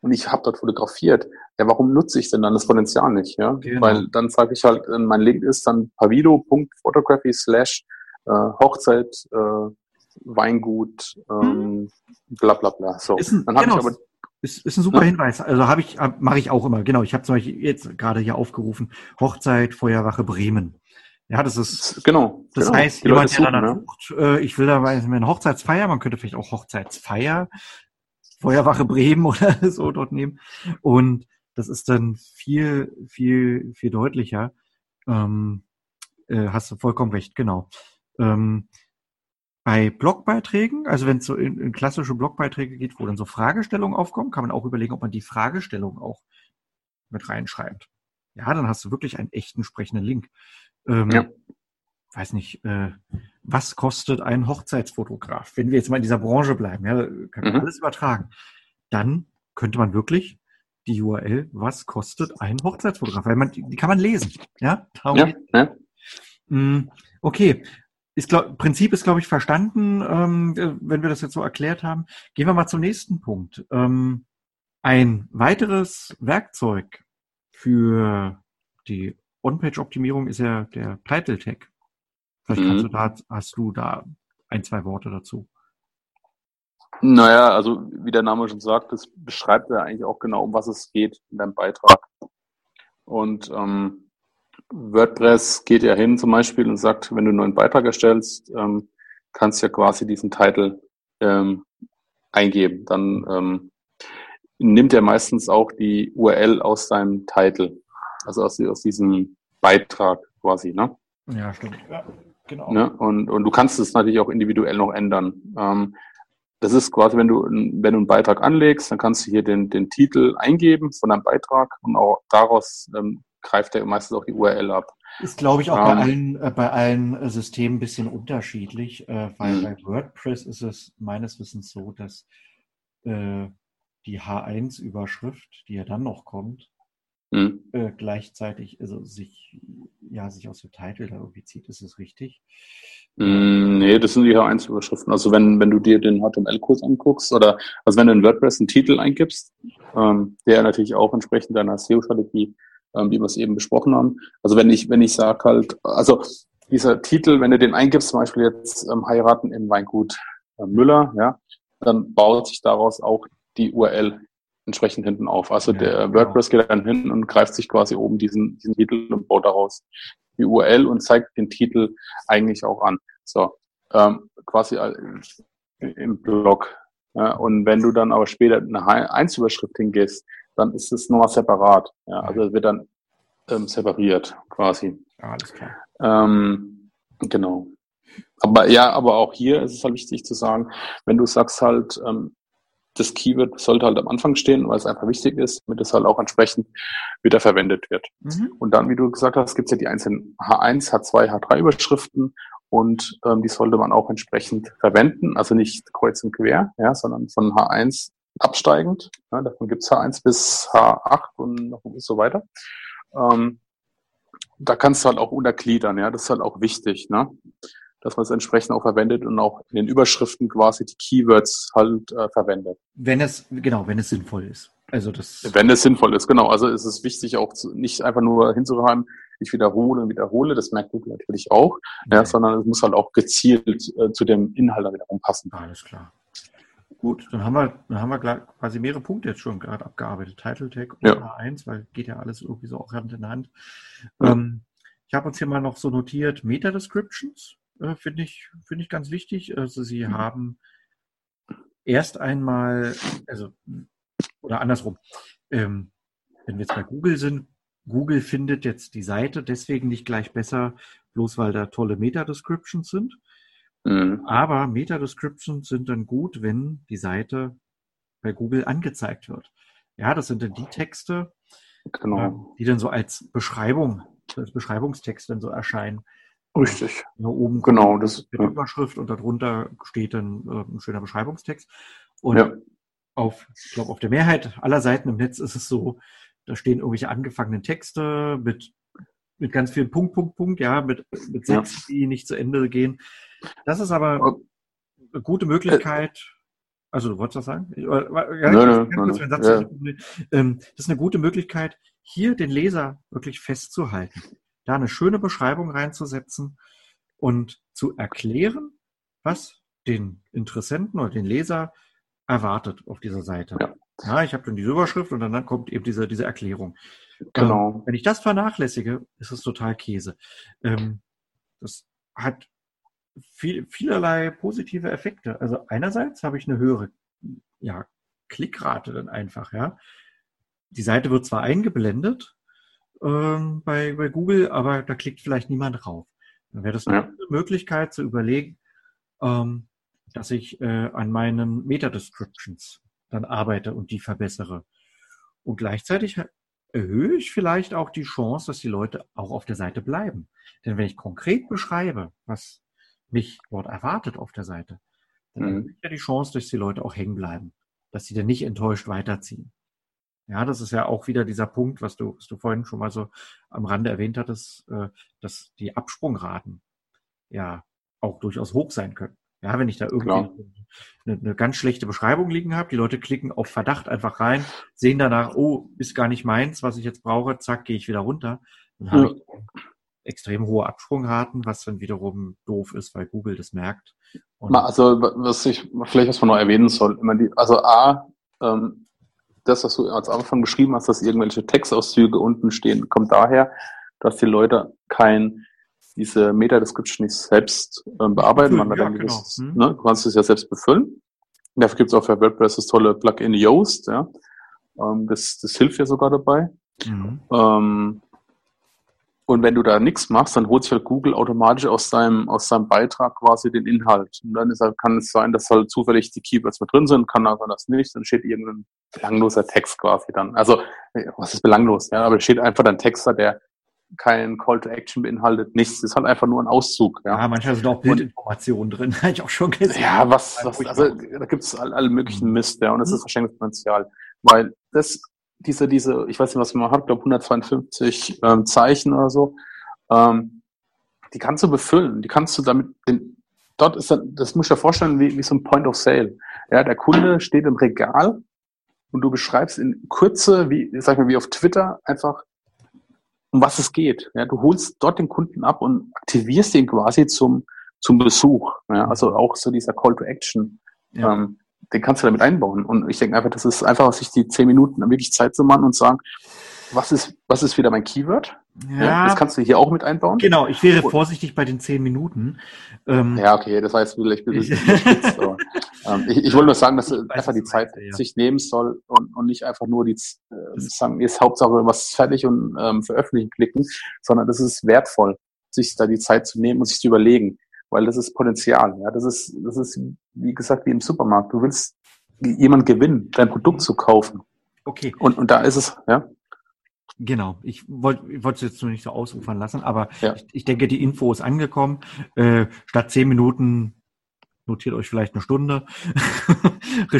und ich habe dort fotografiert, ja, warum nutze ich denn dann das Potenzial nicht, ja? Genau. Weil dann sage ich halt, mein Link ist dann pavido.photography / Hochzeit, Weingut, bla bla bla. So, dann habe ich aber ist ein super Hinweis. Also mache ich auch immer. Genau, ich habe zum Beispiel jetzt gerade hier aufgerufen, Hochzeit, Feuerwache, Bremen. Ja, das ist, das heißt, jemand, der danach sucht, ich will da mal eine Hochzeitsfeier, man könnte vielleicht auch Hochzeitsfeier, Feuerwache Bremen oder so dort nehmen. Und das ist dann viel, viel, viel deutlicher. Hast du vollkommen recht, genau. Bei Blogbeiträgen, also wenn es so in klassische Blogbeiträge geht, wo dann so Fragestellungen aufkommen, kann man auch überlegen, ob man die Fragestellung auch mit reinschreibt. Ja, dann hast du wirklich einen echten sprechenden Link. Weiß nicht, was kostet ein Hochzeitsfotograf? Wenn wir jetzt mal in dieser Branche bleiben, ja, kann man alles übertragen. Dann könnte man wirklich die URL, was kostet ein Hochzeitsfotograf? Weil die kann man lesen. Ja? Okay. Prinzip ist, glaube ich, verstanden, wenn wir das jetzt so erklärt haben. Gehen wir mal zum nächsten Punkt. Ein weiteres Werkzeug für die On-Page-Optimierung ist ja der Title-Tag. Vielleicht hast du da ein, zwei Worte dazu. Naja, also wie der Name schon sagt, das beschreibt ja eigentlich auch genau, um was es geht in deinem Beitrag. Und WordPress geht ja hin zum Beispiel und sagt, wenn du einen neuen Beitrag erstellst, kannst du ja quasi diesen Titel eingeben. Dann nimmt er meistens auch die URL aus deinem Titel. Also aus diesem Beitrag quasi, ne? Ja, stimmt. Ja, genau. Ne? Und du kannst es natürlich auch individuell noch ändern. Das ist quasi, wenn du einen Beitrag anlegst, dann kannst du hier den Titel eingeben von deinem Beitrag und auch daraus greift er meistens auch die URL ab. Ist, glaube ich, auch bei allen Systemen ein bisschen unterschiedlich, weil bei WordPress ist es meines Wissens so, dass die H1-Überschrift, die ja dann noch kommt, gleichzeitig also sich aus dem Titel da irgendwie zieht. Ist das richtig? Nee, das sind die H1-Überschriften. Also wenn du dir den HTML-Kurs anguckst oder also wenn du in WordPress einen Titel eingibst, der natürlich auch entsprechend deiner SEO-Strategie, wie wir es eben besprochen haben. Also wenn ich sage halt, also dieser Titel, wenn du den eingibst, zum Beispiel jetzt heiraten im Weingut Müller, ja, dann baut sich daraus auch die URL entsprechend hinten auf. Also ja, der WordPress geht dann hin und greift sich quasi oben diesen Titel und baut daraus die URL und zeigt den Titel eigentlich auch an. So, quasi im Blog. Ja, und wenn du dann aber später eine H1-Überschrift hingehst, dann ist es nochmal separat. Ja, also es wird dann separiert quasi. Alles klar. Genau. Aber auch hier ist es halt wichtig zu sagen, wenn du sagst halt, das Keyword sollte halt am Anfang stehen, weil es einfach wichtig ist, damit es halt auch entsprechend wieder verwendet wird. Mhm. Und dann, wie du gesagt hast, gibt es ja die einzelnen H1, H2, H3 Überschriften und die sollte man auch entsprechend verwenden, also nicht kreuz und quer, ja, sondern von H1 absteigend. Ja, davon gibt es H1 bis H8 und so weiter. Da kannst du halt auch untergliedern, ja, das ist halt auch wichtig, ne? Dass man es entsprechend auch verwendet und auch in den Überschriften quasi die Keywords halt verwendet. Wenn es sinnvoll ist. Also das. Wenn es sinnvoll ist, genau. Also es ist wichtig auch nicht einfach nur hinzuschreiben, ich wiederhole, das merkt Google natürlich auch, okay. Ja, sondern es muss halt auch gezielt zu dem Inhalt wiederum passen. Alles klar. Gut, dann haben wir quasi mehrere Punkte jetzt schon gerade abgearbeitet. Title Tag und ja. H1, weil geht ja alles irgendwie so auch Hand in Hand. Ja. Ich habe uns hier mal noch so notiert, Meta-Descriptions. Finde ich ganz wichtig. Also sie haben erst einmal, also oder andersrum, wenn wir jetzt bei Google sind, Google findet jetzt die Seite deswegen nicht gleich besser, bloß weil da tolle Meta-Descriptions sind. Mhm. Aber Meta-Descriptions sind dann gut, wenn die Seite bei Google angezeigt wird. Ja, das sind dann die Texte, genau. Die dann so als Beschreibung, als Beschreibungstext dann so erscheinen. Richtig. Hier oben genau, das mit Überschrift und darunter steht dann ein schöner Beschreibungstext. Und ja. Ich glaube, auf der Mehrheit aller Seiten im Netz ist es so, da stehen irgendwelche angefangenen Texte mit ganz vielen Punkt, Punkt, Punkt, ja, mit Sätzen, die nicht zu Ende gehen. Das ist aber eine gute Möglichkeit. Also du wolltest was sagen? Das ist eine gute Möglichkeit, hier den Leser wirklich festzuhalten. Da eine schöne Beschreibung reinzusetzen und zu erklären, was den Interessenten oder den Leser erwartet auf dieser Seite. Ja, ich habe dann diese Überschrift und dann kommt eben diese Erklärung. Genau. Wenn ich das vernachlässige, ist es total Käse. Das hat vielerlei positive Effekte. Also einerseits habe ich eine höhere Klickrate dann einfach. Ja, die Seite wird zwar eingeblendet, bei Google, aber da klickt vielleicht niemand drauf. Dann wäre das eine Möglichkeit zu überlegen, dass ich an meinen Meta-Descriptions dann arbeite und die verbessere. Und gleichzeitig erhöhe ich vielleicht auch die Chance, dass die Leute auch auf der Seite bleiben. Denn wenn ich konkret beschreibe, was mich dort erwartet auf der Seite, dann erhöhe ich ja die Chance, dass die Leute auch hängen bleiben, dass sie dann nicht enttäuscht weiterziehen. Ja, das ist ja auch wieder dieser Punkt, was du vorhin schon mal so am Rande erwähnt hattest, dass die Absprungraten ja auch durchaus hoch sein können. Ja, wenn ich da irgendwie eine ganz schlechte Beschreibung liegen habe, die Leute klicken auf Verdacht einfach rein, sehen danach, oh, ist gar nicht meins, was ich jetzt brauche, zack, gehe ich wieder runter. Dann habe ich extrem hohe Absprungraten, was dann wiederum doof ist, weil Google das merkt. Und also, was man noch erwähnen soll, immer das, was du am Anfang beschrieben hast, dass irgendwelche Textauszüge unten stehen, kommt daher, dass die Leute diese Meta-Description nicht selbst bearbeiten. Du kannst es ja selbst befüllen. Dafür gibt es auch für WordPress das tolle Plugin Yoast. Ja. Das hilft ja sogar dabei. Mhm. Und wenn du da nichts machst, dann holt sich halt Google automatisch aus seinem Beitrag quasi den Inhalt. Und dann ist halt, kann es sein, dass halt zufällig die Keywords mit drin sind, kann aber das nicht. Dann steht irgendein belangloser Text quasi dann. Also, was ist belanglos? Ja, aber steht einfach dann Text da, der keinen Call to Action beinhaltet, nichts. Es ist halt einfach nur ein Auszug. Ja, ja, manchmal sind auch Bildinformationen drin, habe ich auch schon gesehen. Ja, da gibt es alle möglichen Mist, ja, und das ist Verschenkungspotenzial. Weil das, diese, ich weiß nicht, was man hat, glaube 152 Zeichen oder so, die kannst du befüllen, die kannst du damit, dort ist dann, das muss ich dir vorstellen, wie so ein Point of Sale. Ja, der Kunde steht im Regal und du beschreibst in Kürze, wie auf Twitter, einfach um was es geht. Ja, du holst dort den Kunden ab und aktivierst ihn quasi zum Besuch. Ja, also auch so dieser Call to Action, ja. Den kannst du damit einbauen. Und ich denke einfach, das ist einfach, sich die 10 Minuten wirklich Zeit zu machen und sagen, was ist wieder mein Keyword? Ja. Ja, das kannst du hier auch mit einbauen. Genau, ich wäre vorsichtig bei den 10 Minuten. Ja, okay, das heißt vielleicht ein bisschen spitz, aber ich wollte nur sagen, dass du einfach die Zeit sich nehmen soll und nicht einfach nur die sagen, ist Hauptsache was ist fertig und veröffentlichen klicken, sondern das ist wertvoll, sich da die Zeit zu nehmen und sich zu überlegen, weil das ist Potenzial. Ja, das ist wie gesagt wie im Supermarkt. Du willst jemanden gewinnen, dein Produkt zu kaufen. Okay. Und da ist es ja. Genau, ich wollte es jetzt nur nicht so ausufern lassen, aber ja. Ich denke, die Info ist angekommen. Statt 10 Minuten notiert euch vielleicht eine Stunde. Da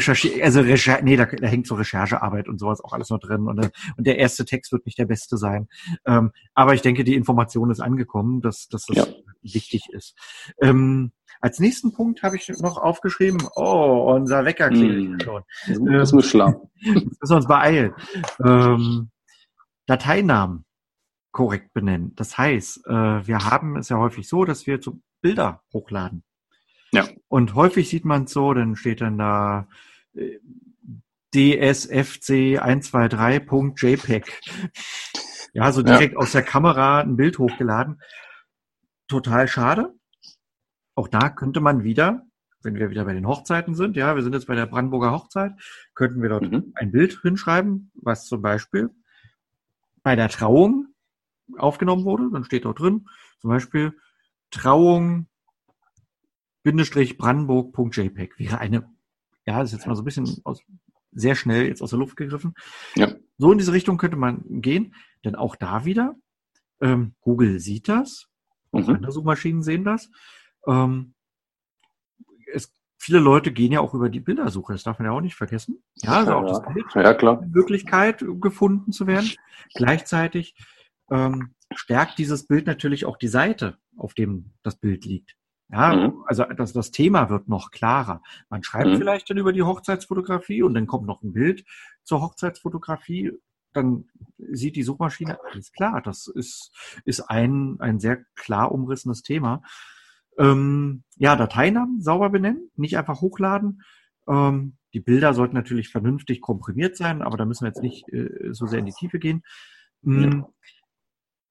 hängt so Recherchearbeit und sowas auch alles noch drin. Und der erste Text wird nicht der beste sein. Aber ich denke, die Information ist angekommen, dass das wichtig ist. Als nächsten Punkt habe ich noch aufgeschrieben, unser Wecker klingelt schon. Das muss schlafen. Jetzt müssen wir uns beeilen. Dateinamen korrekt benennen. Das heißt, wir haben es ja häufig so, dass wir so Bilder hochladen. Ja. Und häufig sieht man es so, dann steht dann da dsfc123.jpg. Ja, so direkt aus der Kamera ein Bild hochgeladen. Total schade. Auch da könnte man wieder, wenn wir wieder bei den Hochzeiten sind, ja, wir sind jetzt bei der Brandenburger Hochzeit, könnten wir dort ein Bild hinschreiben, was zum Beispiel bei der Trauung aufgenommen wurde, dann steht dort drin, zum Beispiel Trauung-Brandenburg.jpg wäre eine, ja, das ist jetzt mal so ein bisschen sehr schnell jetzt aus der Luft gegriffen. Ja. So in diese Richtung könnte man gehen, denn auch da wieder, Google sieht das, auch andere Suchmaschinen sehen das. Viele Leute gehen ja auch über die Bildersuche, das darf man ja auch nicht vergessen. Ja, also auch das Bild, die Möglichkeit, gefunden zu werden. Gleichzeitig stärkt dieses Bild natürlich auch die Seite, auf dem das Bild liegt. Ja, also das Thema wird noch klarer. Man schreibt vielleicht dann über die Hochzeitsfotografie und dann kommt noch ein Bild zur Hochzeitsfotografie. Dann sieht die Suchmaschine, alles klar, das ist ein sehr klar umrissenes Thema. Dateinamen sauber benennen, nicht einfach hochladen. Die Bilder sollten natürlich vernünftig komprimiert sein, aber da müssen wir jetzt nicht so sehr in die Tiefe gehen.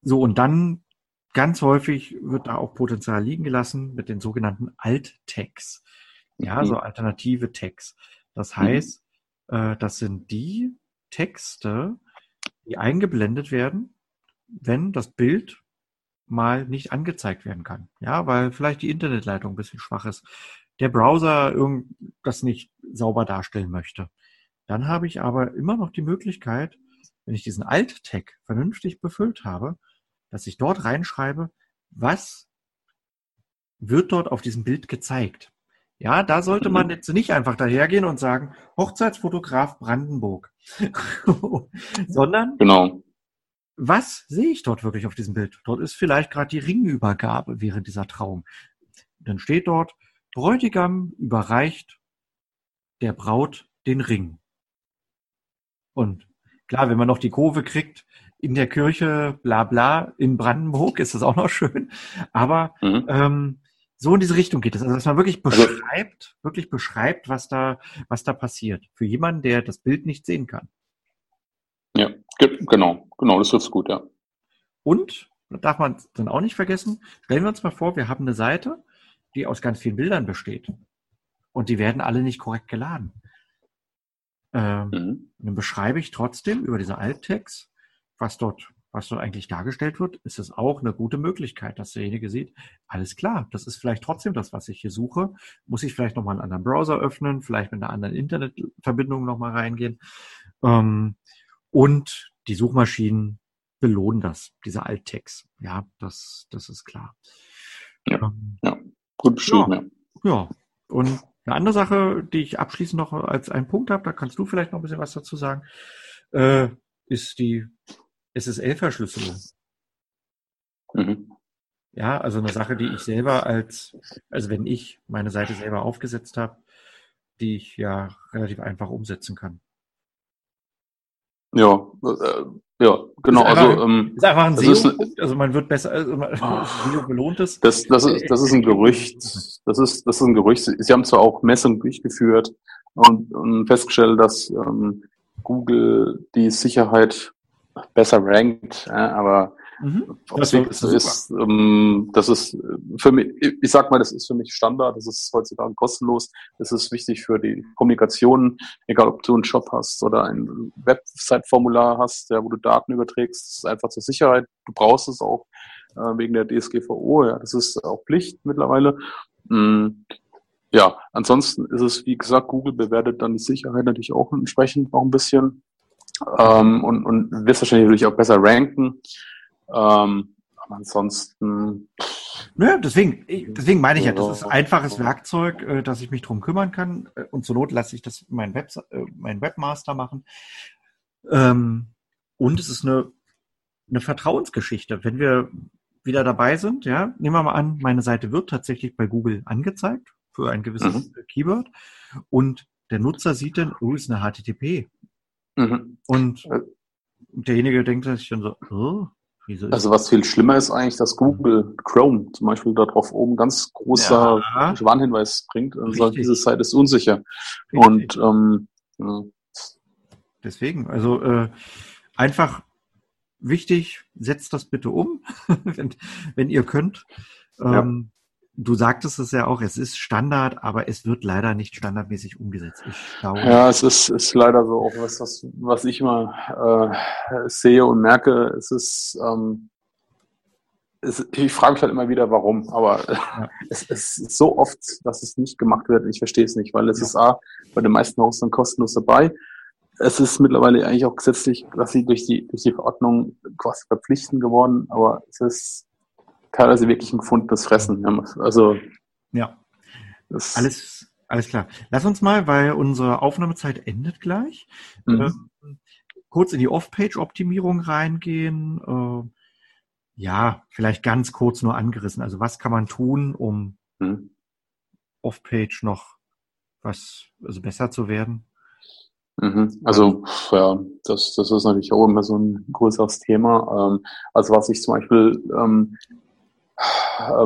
So, und dann ganz häufig wird da auch Potenzial liegen gelassen mit den sogenannten Alt-Tags. Ja, so alternative Tags. Das heißt, das sind die Texte, die eingeblendet werden, wenn das Bild mal nicht angezeigt werden kann. Ja, weil vielleicht die Internetleitung ein bisschen schwach ist, der Browser das nicht sauber darstellen möchte. Dann habe ich aber immer noch die Möglichkeit, wenn ich diesen Alt-Tag vernünftig befüllt habe, dass ich dort reinschreibe, was wird dort auf diesem Bild gezeigt. Ja, da sollte man jetzt nicht einfach dahergehen und sagen, Hochzeitsfotograf Brandenburg, sondern genau. Was sehe ich dort wirklich auf diesem Bild? Dort ist vielleicht gerade die Ringübergabe während dieser Trauung. Dann steht dort, Bräutigam überreicht der Braut den Ring. Und klar, wenn man noch die Kurve kriegt, in der Kirche, bla bla, in Brandenburg, ist das auch noch schön. Aber so in diese Richtung geht es. Also dass man wirklich beschreibt, was da passiert. Für jemanden, der das Bild nicht sehen kann. Ja, genau, das trifft's gut, ja. Und, das darf man dann auch nicht vergessen, stellen wir uns mal vor, wir haben eine Seite, die aus ganz vielen Bildern besteht. Und die werden alle nicht korrekt geladen. Dann beschreibe ich trotzdem über diese Alttext, was dort was so eigentlich dargestellt wird, ist das auch eine gute Möglichkeit, dass derjenige sieht, alles klar, das ist vielleicht trotzdem das, was ich hier suche. Muss ich vielleicht nochmal einen anderen Browser öffnen, vielleicht mit einer anderen Internetverbindung nochmal reingehen. Und die Suchmaschinen belohnen das, diese Alttext. Ja, das ist klar. Ja, gut beschrieben. Ja, und eine andere Sache, die ich abschließend noch als einen Punkt habe, da kannst du vielleicht noch ein bisschen was dazu sagen, ist die SSL-Verschlüsselung. Mhm. Ja, also eine Sache, die ich selber also wenn ich meine Seite selber aufgesetzt habe, die ich ja relativ einfach umsetzen kann. Ja, genau. Ist einfach ein SEO-Punkt, also man wird besser, also SEO belohnt es. Das ist ein Gerücht. Das ist ein Gerücht. Sie haben zwar auch Messungen durchgeführt und festgestellt, dass Google die Sicherheit besser rankt, aber das ist für mich, ich sag mal, das ist für mich Standard, das ist heutzutage kostenlos, das ist wichtig für die Kommunikation, egal ob du einen Shop hast oder ein Website-Formular hast, ja, wo du Daten überträgst, das ist einfach zur Sicherheit, du brauchst es auch wegen der DSGVO, ja, das ist auch Pflicht mittlerweile. Ja, ansonsten ist es, wie gesagt, Google bewertet dann die Sicherheit natürlich auch entsprechend noch ein bisschen. Und wirst wahrscheinlich natürlich auch besser ranken. Aber ansonsten. Nö, deswegen meine ich ja, das ist ein einfaches Werkzeug, dass ich mich drum kümmern kann. Und zur Not lasse ich das mein Webmaster machen. Und es ist eine Vertrauensgeschichte. Wenn wir wieder dabei sind, ja, nehmen wir mal an, meine Seite wird tatsächlich bei Google angezeigt für ein gewisses Keyword. Und der Nutzer sieht dann, ist eine HTTP. Mhm. Und derjenige denkt sich dann so, wieso? Also was viel schlimmer ist eigentlich, dass Google Chrome zum Beispiel darauf oben ganz großer Warnhinweis bringt und sagt, diese Seite ist unsicher. Richtig. Und deswegen, also einfach wichtig, setzt das bitte um, wenn ihr könnt. Du sagtest es ja auch, es ist Standard, aber es wird leider nicht standardmäßig umgesetzt. Ich glaube, ja, es ist leider so, auch was ich mal sehe und merke. Ich frage mich halt immer wieder, warum, aber es ist so oft, dass es nicht gemacht wird. Ich verstehe es nicht, weil es ist bei den meisten Hostern kostenlos dabei. Es ist mittlerweile eigentlich auch gesetzlich, dass sie durch die Verordnung quasi verpflichtend geworden, aber es ist teilweise wirklich ein gefundenes Fressen. Also, alles klar. Lass uns mal, weil unsere Aufnahmezeit endet gleich, kurz in die Off-Page-Optimierung reingehen. Vielleicht ganz kurz nur angerissen. Also was kann man tun, um Off-Page noch besser zu werden? Also, ja, das ist natürlich auch immer so ein größeres Thema. Also was ich zum Beispiel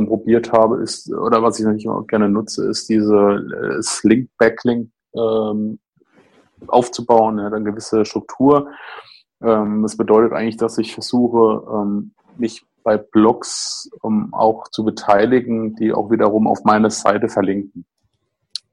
probiert habe, ist, oder was ich natürlich auch gerne nutze, ist diese Link-Backlink aufzubauen, eine gewisse Struktur. Das bedeutet eigentlich, dass ich versuche, mich bei Blogs auch zu beteiligen, die auch wiederum auf meine Seite verlinken.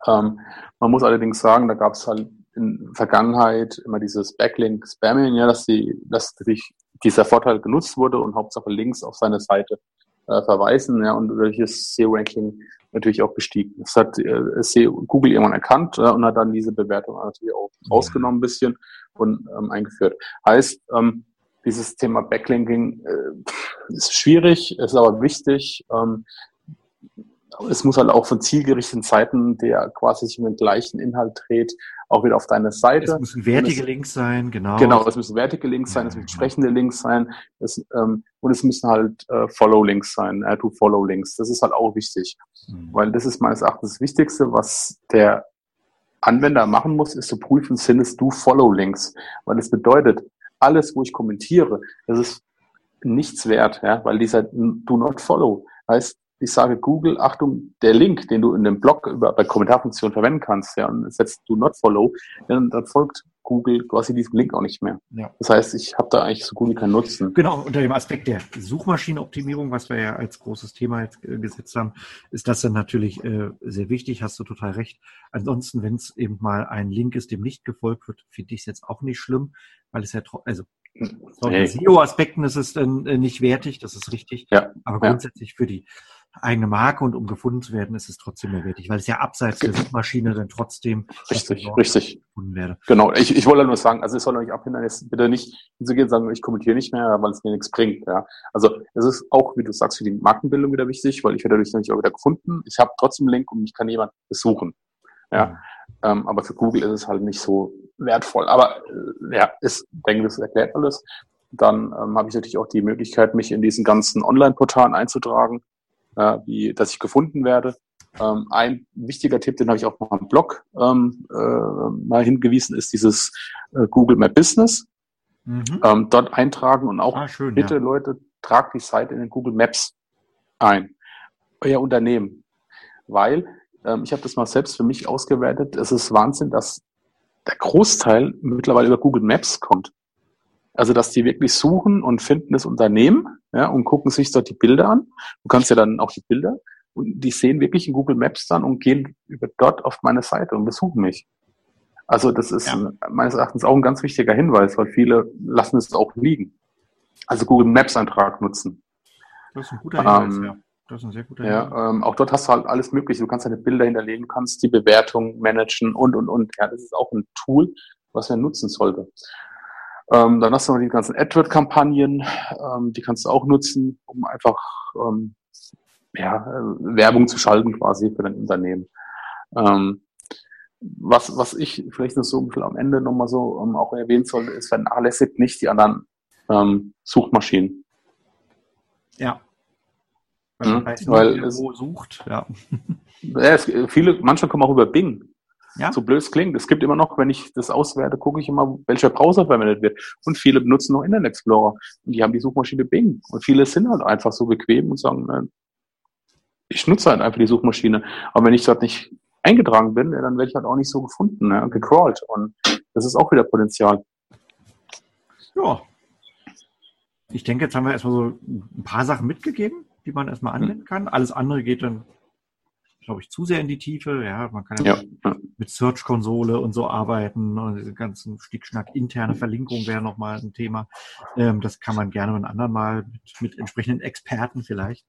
Man muss allerdings sagen, da gab es halt in Vergangenheit immer dieses Backlink-Spamming, dass dieser Vorteil genutzt wurde und Hauptsache Links auf seine Seite verweisen, und durch das SEO-Ranking natürlich auch gestiegen. Das hat Google irgendwann erkannt und hat dann diese Bewertung natürlich auch rausgenommen ein bisschen und eingeführt. Heißt, dieses Thema Backlinking ist schwierig, ist aber wichtig. Es muss halt auch von zielgerichteten Seiten, der quasi sich um den gleichen Inhalt dreht, auch wieder auf deine Seite. Es müssen wertige Links sein, genau. Genau, es müssen wertige Links sein, es müssen sprechende Links sein, und es müssen halt Follow-Links sein, To-Follow-Links. Das ist halt auch wichtig, weil das ist meines Erachtens das Wichtigste, was der Anwender machen muss, ist zu prüfen, sind es Do-Follow-Links, weil das bedeutet, alles, wo ich kommentiere, das ist nichts wert, weil dieser Do-Not-Follow heißt, ich sage Google, Achtung, der Link, den du in dem Blog bei Kommentarfunktion verwenden kannst, und setzt Do Not Follow, dann folgt Google quasi diesem Link auch nicht mehr. Ja. Das heißt, ich habe da eigentlich so gut wie keinen Nutzen. Genau, unter dem Aspekt der Suchmaschinenoptimierung, was wir ja als großes Thema jetzt gesetzt haben, ist das dann natürlich sehr wichtig, hast du total recht. Ansonsten, wenn es eben mal ein Link ist, dem nicht gefolgt wird, finde ich es jetzt auch nicht schlimm, weil es ja, also So, hey. In SEO-Aspekten ist es nicht wertig, das ist richtig. Ja. Aber grundsätzlich für die eigene Marke und um gefunden zu werden, ist es trotzdem mehr wertig, weil es ja abseits der Suchmaschine dann trotzdem richtig gefunden werde. Genau, ich wollte nur sagen, also es soll euch abhindern, jetzt bitte nicht hinzugehen und sagen, ich kommentiere nicht mehr, weil es mir nichts bringt. Ja. Also es ist auch, wie du sagst, für die Markenbildung wieder wichtig, weil ich werde dadurch nämlich auch wieder gefunden. Ich habe trotzdem einen Link und mich kann jemand besuchen. Ja. Aber für Google ist es halt nicht so wertvoll. Aber ich denke, das erklärt alles. Dann habe ich natürlich auch die Möglichkeit, mich in diesen ganzen Online-Portalen einzutragen, dass ich gefunden werde. Ein wichtiger Tipp, den habe ich auch mal im Blog mal hingewiesen, ist dieses Google My Business. Mhm. Dort eintragen und auch bitte Leute, tragt die Seite in den Google Maps ein. Euer Unternehmen. Weil ich habe das mal selbst für mich ausgewertet. Es ist Wahnsinn, dass der Großteil mittlerweile über Google Maps kommt. Also, dass die wirklich suchen und finden das Unternehmen, ja, und gucken sich dort die Bilder an. Du kannst ja dann auch die Bilder und die sehen wirklich in Google Maps dann und gehen über dort auf meine Seite und besuchen mich. Also, das ist meines Erachtens auch ein ganz wichtiger Hinweis, weil viele lassen es auch liegen. Also, Google Maps Eintrag nutzen. Das ist ein guter Hinweis, Das ist ein sehr guter Hinweis. Ja, auch dort hast du halt alles Mögliche. Du kannst deine Bilder hinterlegen, kannst die Bewertung managen und. Ja, das ist auch ein Tool, was man nutzen sollte. Dann hast du noch die ganzen AdWord-Kampagnen, die kannst du auch nutzen, um einfach Werbung zu schalten quasi für dein Unternehmen. Was ich vielleicht noch so ein bisschen am Ende nochmal so auch erwähnen sollte, ist, vernachlässigt nicht die anderen Suchmaschinen. Ja. Weil es sucht, manche kommen auch über Bing. Ja? So blöd es klingt. Es gibt immer noch, wenn ich das auswerte, gucke ich immer, welcher Browser verwendet wird. Und viele benutzen noch Internet Explorer. Und die haben die Suchmaschine Bing. Und viele sind halt einfach so bequem und sagen, nein, ich nutze halt einfach die Suchmaschine. Aber wenn ich dort nicht eingetragen bin, dann werde ich halt auch nicht so gefunden, gecrawlt. Und das ist auch wieder Potenzial. Ja. Ich denke, jetzt haben wir erstmal so ein paar Sachen mitgegeben, die man erstmal anwenden kann. Alles andere geht dann, glaube ich, zu sehr in die Tiefe. Ja, man kann mit Search-Konsole und so arbeiten und diesen ganzen Stickschnack, interne Verlinkung wäre nochmal ein Thema. Das kann man gerne ein andermal mit entsprechenden Experten vielleicht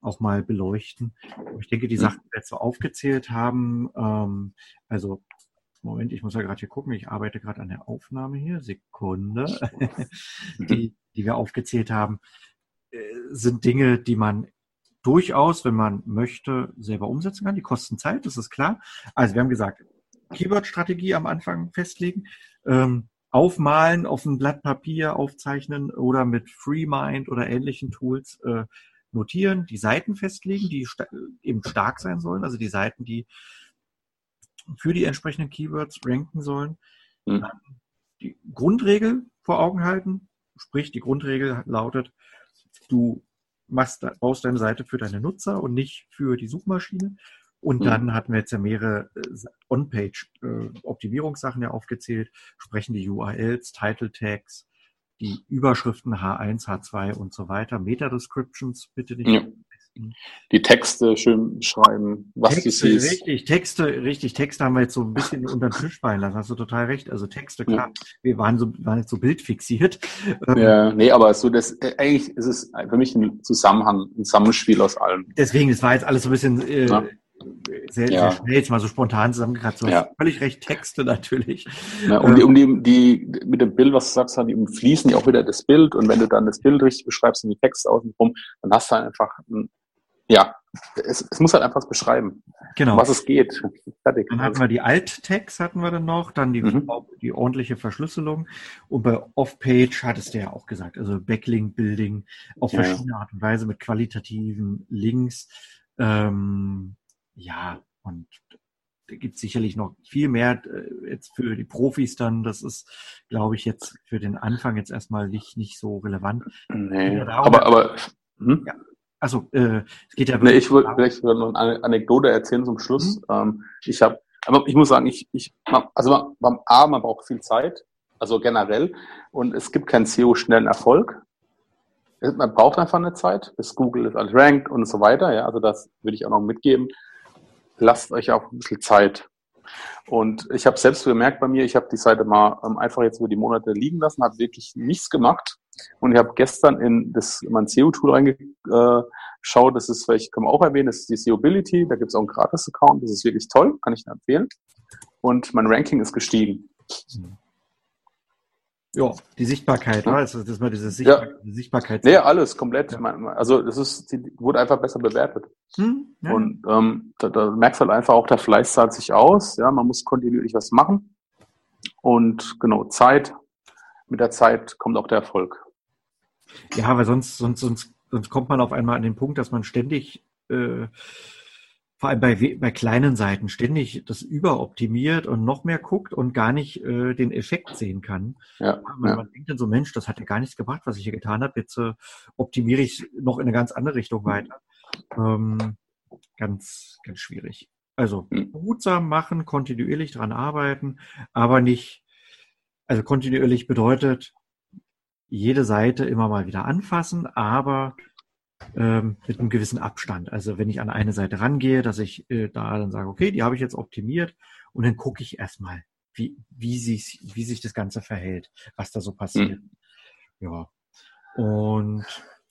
auch mal beleuchten. Ich denke, die Sachen, die wir jetzt so aufgezählt haben, Moment, ich muss ja gerade hier gucken, ich arbeite gerade an der Aufnahme hier, Sekunde, die wir aufgezählt haben, sind Dinge, die man durchaus, wenn man möchte, selber umsetzen kann. Die kosten Zeit, das ist klar. Also wir haben gesagt, Keyword-Strategie am Anfang festlegen, aufmalen, auf ein Blatt Papier aufzeichnen oder mit FreeMind oder ähnlichen Tools notieren, die Seiten festlegen, die eben stark sein sollen, also die Seiten, die für die entsprechenden Keywords ranken sollen. Mhm. Die Grundregel vor Augen halten, sprich die Grundregel lautet, du baust deine Seite für deine Nutzer und nicht für die Suchmaschine. Und dann hatten wir jetzt ja mehrere On-Page-Optimierungssachen ja aufgezählt, sprechende URLs, Title-Tags, die Überschriften H1, H2 und so weiter, Meta-Descriptions bitte nicht. Ja. Die Texte schön schreiben, was du siehst. Texte haben wir jetzt so ein bisschen unter den Tisch fallen lassen, hast du total recht. Also Texte, klar, wir waren jetzt so bildfixiert. Ja, aber eigentlich ist es für mich ein Zusammenhang, ein Zusammenspiel aus allem. Deswegen, das war jetzt alles so ein bisschen sehr schnell, jetzt mal so spontan zusammengekratzt. Du hast völlig recht, Texte natürlich. Ja, die mit dem Bild, was du sagst, die umfließen ja auch wieder das Bild und wenn du dann das Bild richtig beschreibst und die Texte außen rum, dann hast du einfach es muss halt einfach beschreiben, was es geht. Fertig. Dann hatten wir die Alt-Tags, dann die ordentliche Verschlüsselung und bei Off-Page hattest du ja auch gesagt, also Backlink-Building auf verschiedene Art und Weise mit qualitativen Links. Und da gibt es sicherlich noch viel mehr jetzt für die Profis dann. Das ist, glaube ich, jetzt für den Anfang jetzt erstmal nicht so relevant. Nee, es geht ja wirklich. Nee, ich würde vielleicht noch eine Anekdote erzählen zum Schluss. Ich muss sagen, man braucht viel Zeit, also generell, und es gibt keinen SEO-schnellen Erfolg. Man braucht einfach eine Zeit, bis Google es alles rankt und so weiter. Ja, also das würde ich auch noch mitgeben. Lasst euch auch ein bisschen Zeit. Und ich habe selbst gemerkt bei mir, ich habe die Seite mal einfach jetzt über die Monate liegen lassen, habe wirklich nichts gemacht. Und ich habe gestern in mein SEO-Tool reingeschaut, das ist, vielleicht kann man auch erwähnen, das ist die Seobility, da gibt es auch einen Gratis-Account, das ist wirklich toll, kann ich Ihnen empfehlen. Und mein Ranking ist gestiegen. Ja, die Sichtbarkeit, ja. Also das ist mal diese Sichtbarkeit. Nee, alles komplett. Ja. Also die wurde einfach besser bewertet. Ja. Und da merkst du halt einfach auch, der Fleiß zahlt sich aus. Ja, man muss kontinuierlich was machen. Und genau, mit der Zeit kommt auch der Erfolg. Ja, weil sonst kommt man auf einmal an den Punkt, dass man ständig vor allem bei kleinen Seiten ständig das überoptimiert und noch mehr guckt und gar nicht den Effekt sehen kann. Ja, man denkt dann so, Mensch, das hat ja gar nichts gebracht, was ich hier getan habe. Jetzt optimiere ich noch in eine ganz andere Richtung weiter. Ganz, ganz schwierig. Also behutsam machen, kontinuierlich dran arbeiten, aber nicht, also kontinuierlich bedeutet, jede Seite immer mal wieder anfassen, aber mit einem gewissen Abstand. Also wenn ich an eine Seite rangehe, dass ich da dann sage, okay, die habe ich jetzt optimiert und dann gucke ich erstmal, wie sich das Ganze verhält, was da so passiert. Ja. Und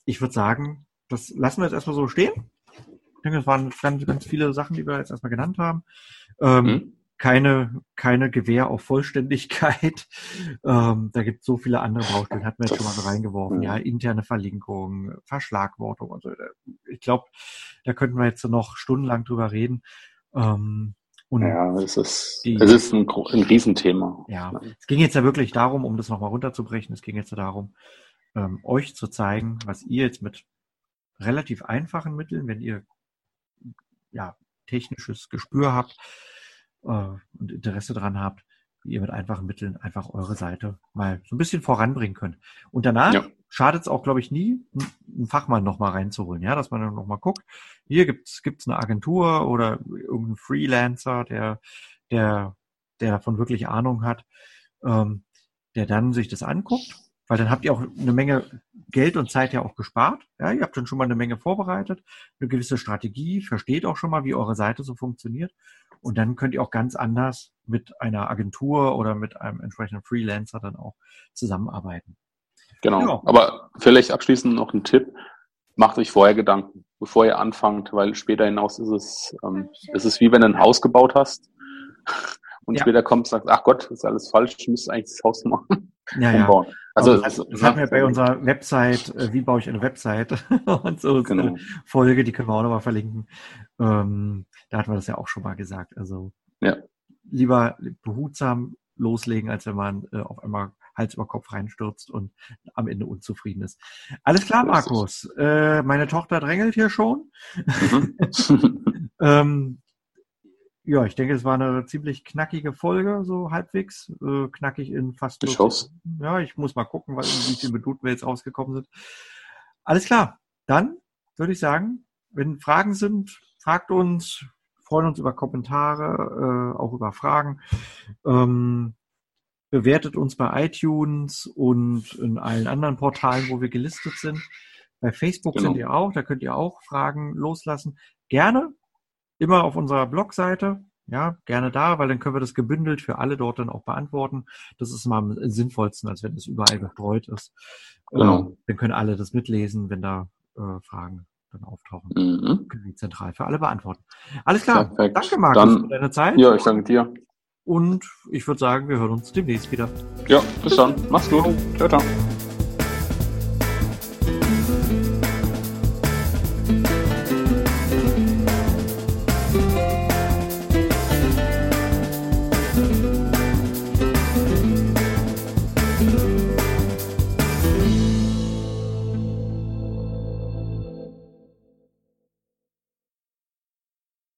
ich würde sagen, das lassen wir jetzt erstmal so stehen. Ich denke, das waren ganz viele Sachen, die wir jetzt erstmal genannt haben. Keine Gewähr auf Vollständigkeit. Da gibt es so viele andere Baustellen, hatten wir jetzt schon mal so reingeworfen. Ja, interne Verlinkungen, Verschlagwortung und so. Ich glaube, da könnten wir jetzt noch stundenlang drüber reden. Es ist ein Riesenthema. Ja, es ging jetzt ja wirklich darum, um das nochmal runterzubrechen, es ging jetzt ja darum, euch zu zeigen, was ihr jetzt mit relativ einfachen Mitteln, wenn ihr ja technisches Gespür habt, und Interesse daran habt, wie ihr mit einfachen Mitteln einfach eure Seite mal so ein bisschen voranbringen könnt. Und danach schadet es auch, glaube ich, nie, einen Fachmann nochmal reinzuholen, ja, dass man dann nochmal guckt, hier gibt's eine Agentur oder irgendeinen Freelancer, der davon wirklich Ahnung hat, der dann sich das anguckt, weil dann habt ihr auch eine Menge Geld und Zeit ja auch gespart, ja, ihr habt dann schon mal eine Menge vorbereitet, eine gewisse Strategie, versteht auch schon mal, wie eure Seite so funktioniert. Und dann könnt ihr auch ganz anders mit einer Agentur oder mit einem entsprechenden Freelancer dann auch zusammenarbeiten. Genau. Ja. Aber vielleicht abschließend noch ein Tipp. Macht euch vorher Gedanken, bevor ihr anfangt, weil später hinaus ist es wie wenn du ein Haus gebaut hast und später kommt und sagst, ach Gott, das ist alles falsch, ich müsste eigentlich das Haus machen. Ja. Umbauen. Also das haben wir bei unserer Website, wie baue ich eine Website und so, genau. Folge, die können wir auch nochmal verlinken. Da hatten wir das ja auch schon mal gesagt. Also lieber behutsam loslegen, als wenn man auf einmal Hals über Kopf reinstürzt und am Ende unzufrieden ist. Alles klar, Markus. Meine Tochter drängelt hier schon. Ja, ich denke, es war eine ziemlich knackige Folge, so halbwegs. Knackig in fast... Ich hoffe. Ja, ich muss mal gucken, wie viele Minuten wir jetzt rausgekommen sind. Alles klar. Dann würde ich sagen, wenn Fragen sind, fragt uns. Freuen uns über Kommentare, auch über Fragen. Bewertet uns bei iTunes und in allen anderen Portalen, wo wir gelistet sind. Bei Facebook sind wir auch. Da könnt ihr auch Fragen loslassen. Gerne. Immer auf unserer Blogseite, ja, gerne da, weil dann können wir das gebündelt für alle dort dann auch beantworten. Das ist mal am sinnvollsten, als wenn es überall gestreut ist. Genau. Dann können alle das mitlesen, wenn da Fragen dann auftauchen. Können wir zentral für alle beantworten. Alles klar, perfekt. Danke Markus für deine Zeit. Ja, ich danke dir. Und ich würde sagen, wir hören uns demnächst wieder. Ja, bis dann. Mach's gut. Ciao, ciao.